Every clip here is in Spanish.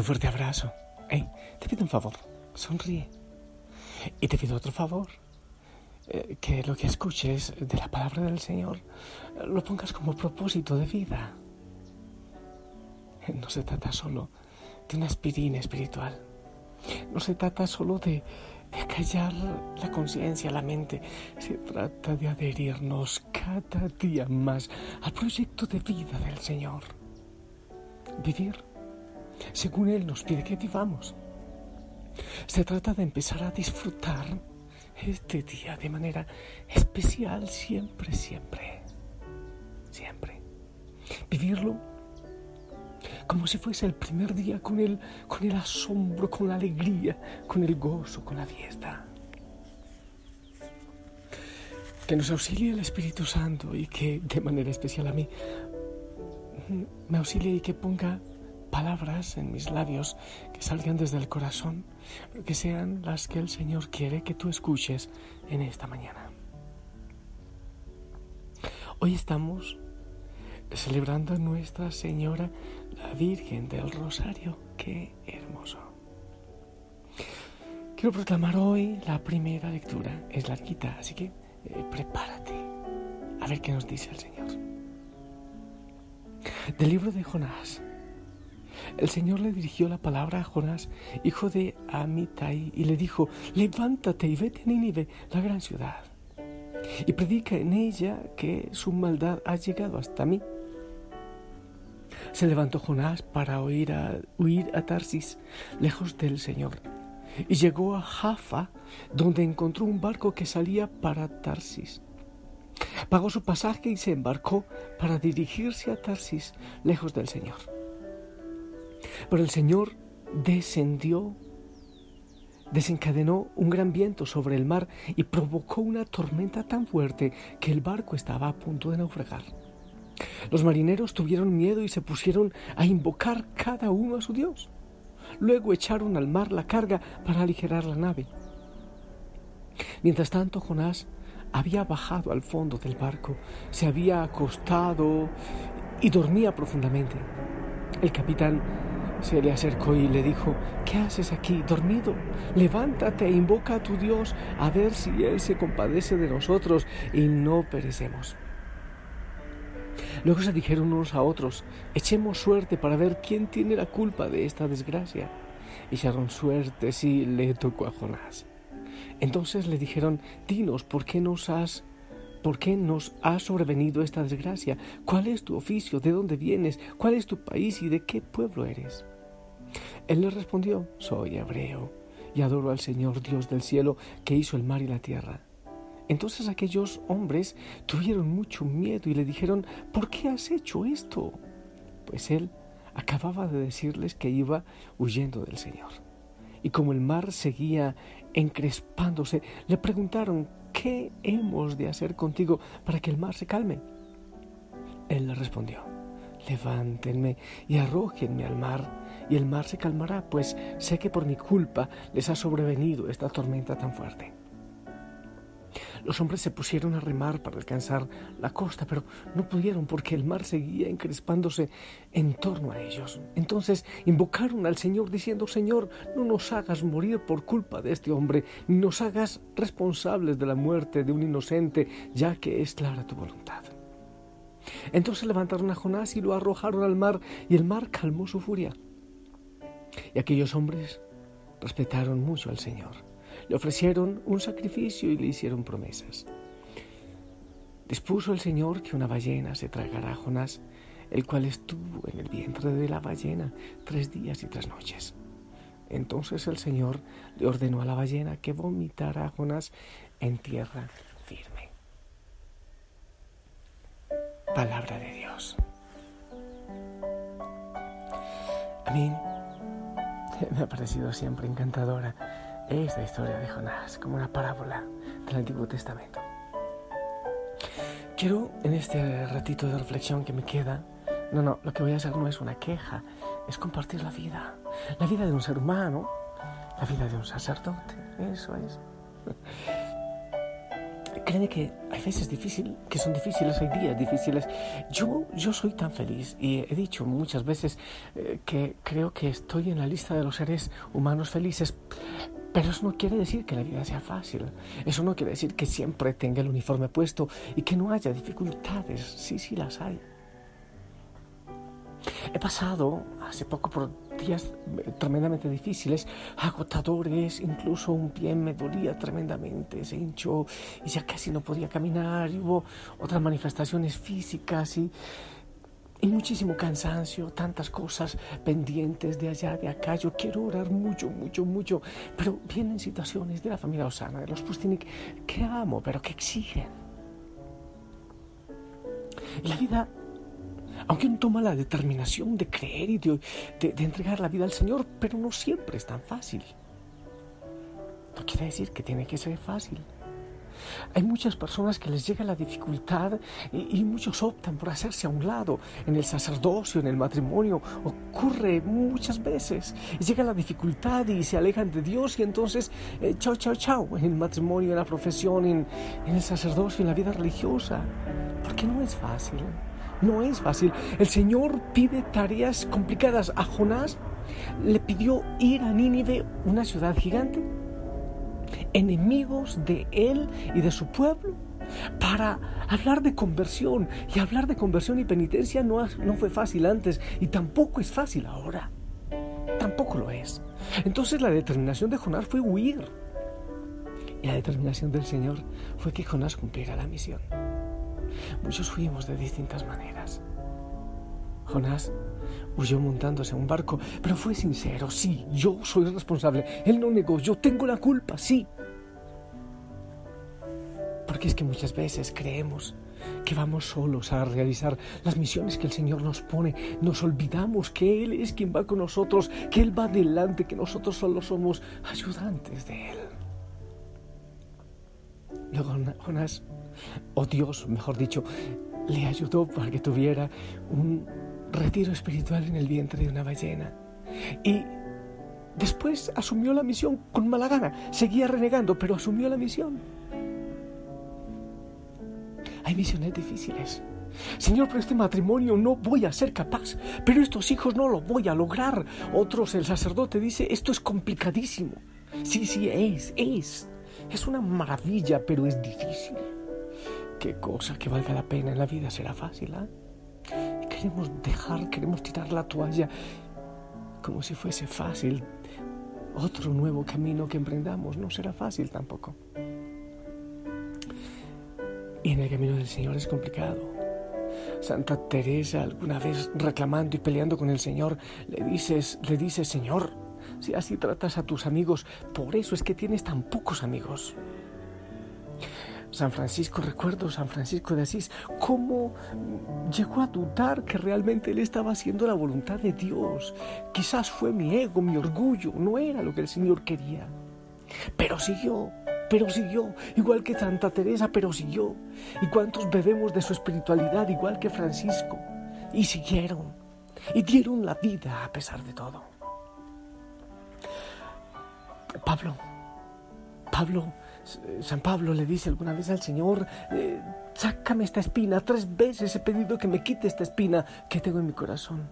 Un fuerte abrazo. Hey, te pido un favor, sonríe. Y te pido otro favor, que lo que escuches de la palabra del Señor lo pongas como propósito de vida. No se trata solo de una aspirina espiritual. No se trata solo de acallar la conciencia, la mente. Se trata de adherirnos cada día más al proyecto de vida del Señor. Vivir según Él nos pide que vivamos. Se trata de empezar a disfrutar este día de manera especial siempre, siempre, siempre. Vivirlo como si fuese el primer día con el asombro, con la alegría, con el gozo, con la fiesta. Que nos auxilie el Espíritu Santo y que de manera especial a mí me auxilie y que ponga palabras en mis labios que salgan desde el corazón, pero que sean las que el Señor quiere que tú escuches en esta mañana. Hoy estamos celebrando a Nuestra Señora, la Virgen del Rosario. ¡Qué hermoso! Quiero proclamar hoy la primera lectura. Es larguita, así que prepárate a ver qué nos dice el Señor. Del libro de Jonás. El Señor le dirigió la palabra a Jonás, hijo de Amitai, y le dijo: levántate y vete a Nínive, la gran ciudad, y predica en ella que su maldad ha llegado hasta mí. Se levantó Jonás para huir a Tarsis, lejos del Señor, y llegó a Jafa, donde encontró un barco que salía para Tarsis. Pagó su pasaje y se embarcó para dirigirse a Tarsis, lejos del Señor. Pero el Señor desencadenó un gran viento sobre el mar y provocó una tormenta tan fuerte que el barco estaba a punto de naufragar. Los marineros tuvieron miedo y se pusieron a invocar cada uno a su Dios. Luego echaron al mar la carga para aligerar la nave. Mientras tanto, Jonás había bajado al fondo del barco, se había acostado y dormía profundamente. El capitán se le acercó y le dijo: ¿qué haces aquí, dormido? Levántate e invoca a tu Dios, a ver si Él se compadece de nosotros y no perecemos. Luego se dijeron unos a otros: echemos suerte para ver quién tiene la culpa de esta desgracia. Echaron suertes y le tocó a Jonás. Entonces le dijeron: dinos, ¿Por qué nos ha sobrevenido esta desgracia? ¿Cuál es tu oficio? ¿De dónde vienes? ¿Cuál es tu país y de qué pueblo eres? Él le respondió: soy hebreo y adoro al Señor Dios del cielo, que hizo el mar y la tierra. Entonces aquellos hombres tuvieron mucho miedo y le dijeron: ¿por qué has hecho esto? Pues él acababa de decirles que iba huyendo del Señor. Y como el mar seguía encrespándose, le preguntaron: ¿qué hemos de hacer contigo para que el mar se calme? Él le respondió: levántenme y arrójenme al mar, y el mar se calmará, pues sé que por mi culpa les ha sobrevenido esta tormenta tan fuerte. Los hombres se pusieron a remar para alcanzar la costa, pero no pudieron porque el mar seguía encrespándose en torno a ellos. Entonces invocaron al Señor diciendo: Señor, no nos hagas morir por culpa de este hombre, ni nos hagas responsables de la muerte de un inocente, ya que es clara tu voluntad. Entonces levantaron a Jonás y lo arrojaron al mar, y el mar calmó su furia. Y aquellos hombres Respetaron mucho al Señor. Le ofrecieron un sacrificio y le hicieron promesas. Dispuso el Señor que una ballena se tragara a Jonás, el cual estuvo en el vientre de la ballena 3 días y 3 noches. Entonces el Señor le ordenó a la ballena que vomitara a Jonás en tierra firme. Palabra de Dios. A mí me ha parecido siempre encantadora esta historia de Jonás, como una parábola del Antiguo Testamento. Quiero, en este ratito de reflexión que me queda, lo que voy a hacer no es una queja, es compartir la vida de un ser humano, la vida de un sacerdote, eso es. Créeme que hay veces son difíciles, hay días difíciles. Yo soy tan feliz y he dicho muchas veces que creo que estoy en la lista de los seres humanos felices, pero eso no quiere decir que la vida sea fácil. Eso no quiere decir que siempre tenga el uniforme puesto y que no haya dificultades. Sí, las hay. He pasado hace poco por días tremendamente difíciles, agotadores, incluso un pie me dolía tremendamente, se hinchó y ya casi no podía caminar, y hubo otras manifestaciones físicas y muchísimo cansancio, tantas cosas pendientes de allá, de acá. Yo quiero orar mucho, pero vienen situaciones de la familia Osana, de los Pustinic, que amo, pero que exigen. Y la vida, aunque uno toma la determinación de creer y de entregar la vida al Señor, pero no siempre es tan fácil. No quiere decir que tiene que ser fácil. Hay muchas personas que les llega la dificultad y muchos optan por hacerse a un lado. En el sacerdocio, en el matrimonio, ocurre muchas veces. Llega la dificultad y se alejan de Dios y entonces chao. En el matrimonio, en la profesión, en el sacerdocio, en la vida religiosa. Porque no es fácil. No es fácil. El Señor pide tareas complicadas. A Jonás le pidió ir a Nínive, una ciudad gigante, enemigos de él y de su pueblo, para hablar de conversión. Y hablar de conversión y penitencia no fue fácil antes y tampoco es fácil ahora. Tampoco lo es. Entonces la determinación de Jonás fue huir. Y la determinación del Señor fue que Jonás cumpliera la misión. Muchos huimos de distintas maneras. Jonás huyó montándose a un barco, pero fue sincero. Sí, yo soy responsable. Él no negó, yo tengo la culpa, sí. Porque es que muchas veces creemos que vamos solos a realizar las misiones que el Señor nos pone. Nos olvidamos que Él es quien va con nosotros, que Él va adelante, que nosotros solo somos ayudantes de Él. Luego Jonás, o Dios, mejor dicho, le ayudó para que tuviera un retiro espiritual en el vientre de una ballena. Y después asumió la misión con mala gana. Seguía renegando, pero asumió la misión. Hay misiones difíciles. Señor, pero este matrimonio no voy a ser capaz. Pero estos hijos no lo voy a lograr. Otros, el sacerdote dice, esto es complicadísimo. Sí, es. Es una maravilla, pero es difícil. Qué cosa que valga la pena en la vida será fácil, ¿eh? Queremos tirar la toalla como si fuese fácil. Otro nuevo camino que emprendamos no será fácil tampoco. Y en el camino del Señor es complicado. Santa Teresa, alguna vez reclamando y peleando con el Señor, le dice, Señor, si así tratas a tus amigos, por eso es que tienes tan pocos amigos. San Francisco, recuerdo, San Francisco de Asís, cómo llegó a dudar que realmente él estaba haciendo la voluntad de Dios. Quizás fue mi ego, mi orgullo, no era lo que el Señor quería. Pero siguió, igual que Santa Teresa, pero siguió. ¿Y cuántos bebemos de su espiritualidad, igual que Francisco? Y siguieron, y dieron la vida a pesar de todo. San Pablo le dice alguna vez al Señor, sácame esta espina, 3 veces he pedido que me quite esta espina que tengo en mi corazón.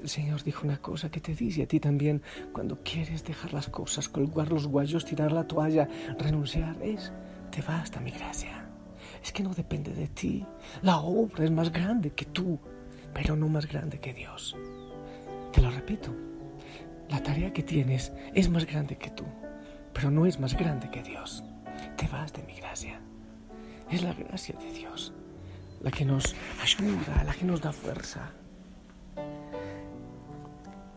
El Señor dijo una cosa que te dice a ti también, cuando quieres dejar las cosas, colgar los guayos, tirar la toalla, renunciar, te basta mi gracia. Es que no depende de ti, la obra es más grande que tú, pero no más grande que Dios. Te lo repito, La tarea que tienes es más grande que tú, pero no es más grande que Dios. Te vas de mi gracia. Es la gracia de Dios la que nos ayuda, la que nos da fuerza.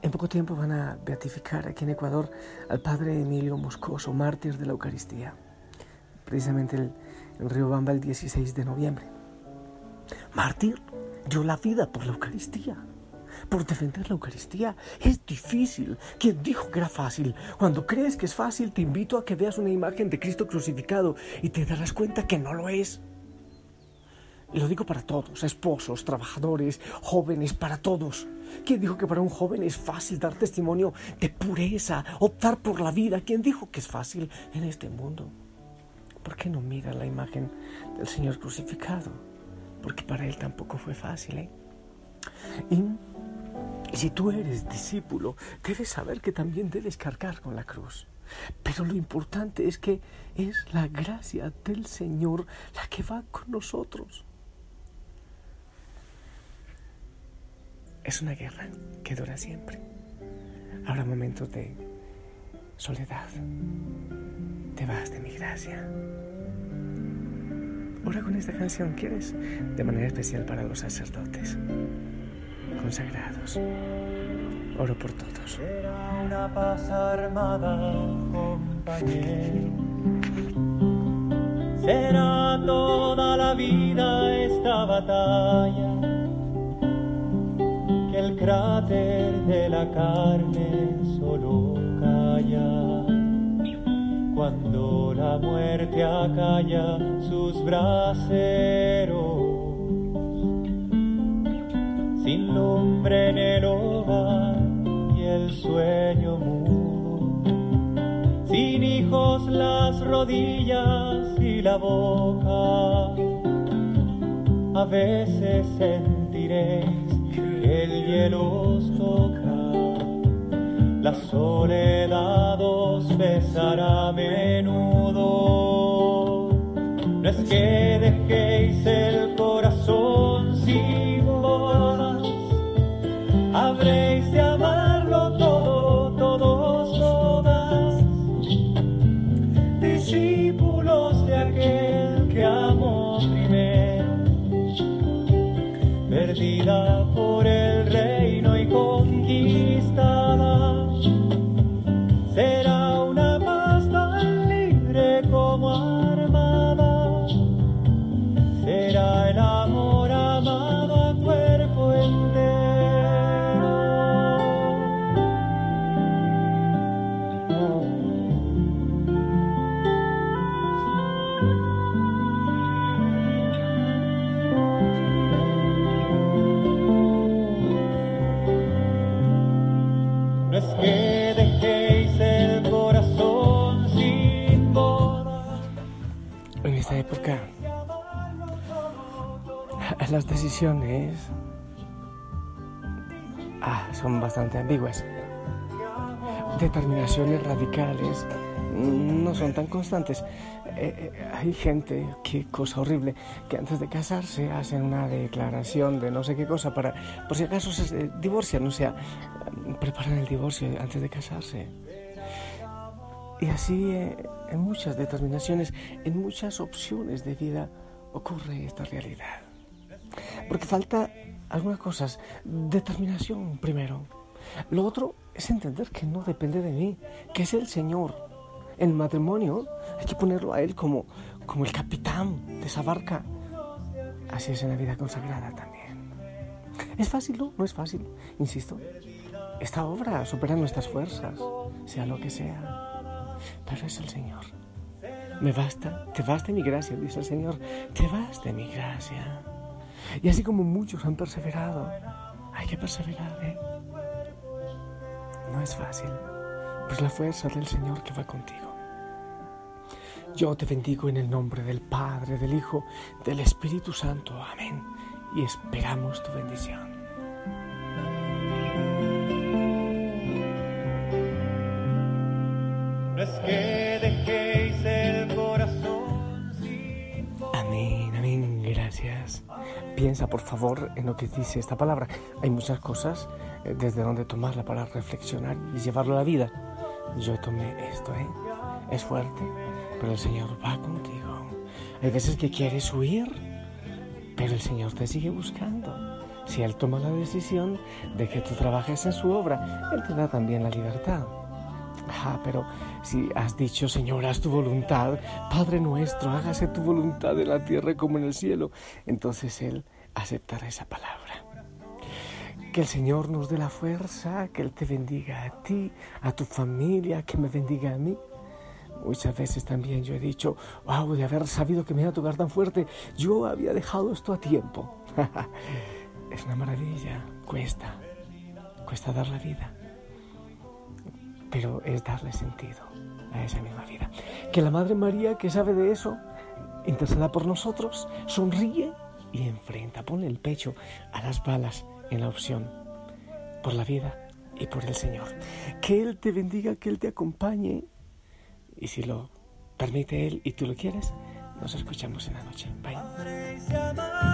En poco tiempo van a beatificar aquí en Ecuador al padre Emilio Moscoso, mártir de la Eucaristía, precisamente en Río Bamba el 16 de noviembre. Mártir dio la vida por la Eucaristía, por defender la Eucaristía. Es difícil. ¿Quién dijo que era fácil? Cuando crees que es fácil, te invito a que veas una imagen de Cristo crucificado y te darás cuenta que no lo es. Y lo digo para todos, esposos, trabajadores, jóvenes, para todos. ¿Quién dijo que para un joven es fácil dar testimonio de pureza, optar por la vida? ¿Quién dijo que es fácil en este mundo? ¿Por qué no mira la imagen del Señor crucificado? Porque para Él tampoco fue fácil, ¿eh? Y si tú eres discípulo, debes saber que también debes cargar con la cruz. Pero lo importante es que es la gracia del Señor la que va con nosotros. Es una guerra que dura siempre. Habrá momentos de soledad. Te vas de mi gracia. Ora con esta canción, ¿quieres? De manera especial para los sacerdotes consagrados. Oro por todos. Era una paz armada, compañero. Será toda la vida esta batalla, que el cráter de la carne solo calla cuando la muerte acalla sus braseros. Sin lumbre en el hogar y el sueño mudo, sin hijos las rodillas y la boca. A veces sentiréis que el hielo os toca, la soledad os besará a menudo. No es que dejéis el corazón sin voz, habréis de amarlo todo, todos, todas, discípulos de aquel que amó primero, perdida por el reino y conquistada. Será una paz tan libre como armada, será el amor amado a cuerpo entero. En esta época, las decisiones son bastante ambiguas. Determinaciones radicales no son tan constantes. Hay gente, qué cosa horrible, que antes de casarse hacen una declaración de no sé qué cosa para, por si acaso se divorcian, o sea, preparan el divorcio antes de casarse. Y así en muchas determinaciones, en muchas opciones de vida ocurre esta realidad. Porque falta algunas cosas. Determinación primero. Lo otro es entender que no depende de mí, que es el Señor. En matrimonio hay que ponerlo a Él como el capitán de esa barca. Así es en la vida consagrada también. ¿Es fácil? No, no es fácil, insisto. Esta obra supera nuestras fuerzas, sea lo que sea. Pero es el Señor. Me basta, te vas de mi gracia, dice el Señor, te vas de mi gracia. Y así como muchos han perseverado, hay que perseverar, ¿eh? No es fácil, pues la fuerza del Señor que va contigo. Yo te bendigo en el nombre del Padre, del Hijo, del Espíritu Santo. Amén. Y esperamos tu bendición. Que dejéis el corazón sin voz. Amén, amén, gracias. Piensa, por favor, en lo que dice esta palabra. Hay muchas cosas desde donde tomarla para reflexionar y llevarlo a la vida. Yo tomé esto, es fuerte, pero el Señor va contigo. Hay veces que quieres huir, pero el Señor te sigue buscando. Si Él toma la decisión de que tú trabajes en su obra, Él te da también la libertad. Pero si has dicho, Señor, haz tu voluntad, Padre nuestro, hágase tu voluntad en la tierra como en el cielo, entonces Él aceptará esa palabra. Que el Señor nos dé la fuerza, que Él te bendiga a ti, a tu familia, que me bendiga a mí. Muchas veces también yo he dicho, wow, de haber sabido que me iba a tocar tan fuerte, yo había dejado esto a tiempo. Es una maravilla, cuesta dar la vida, pero es darle sentido a esa misma vida. Que la Madre María, que sabe de eso, interceda por nosotros, sonríe y enfrenta, pone el pecho a las balas en la opción por la vida y por el Señor. Que Él te bendiga, que Él te acompañe, y si lo permite Él y tú lo quieres, nos escuchamos en la noche. Bye.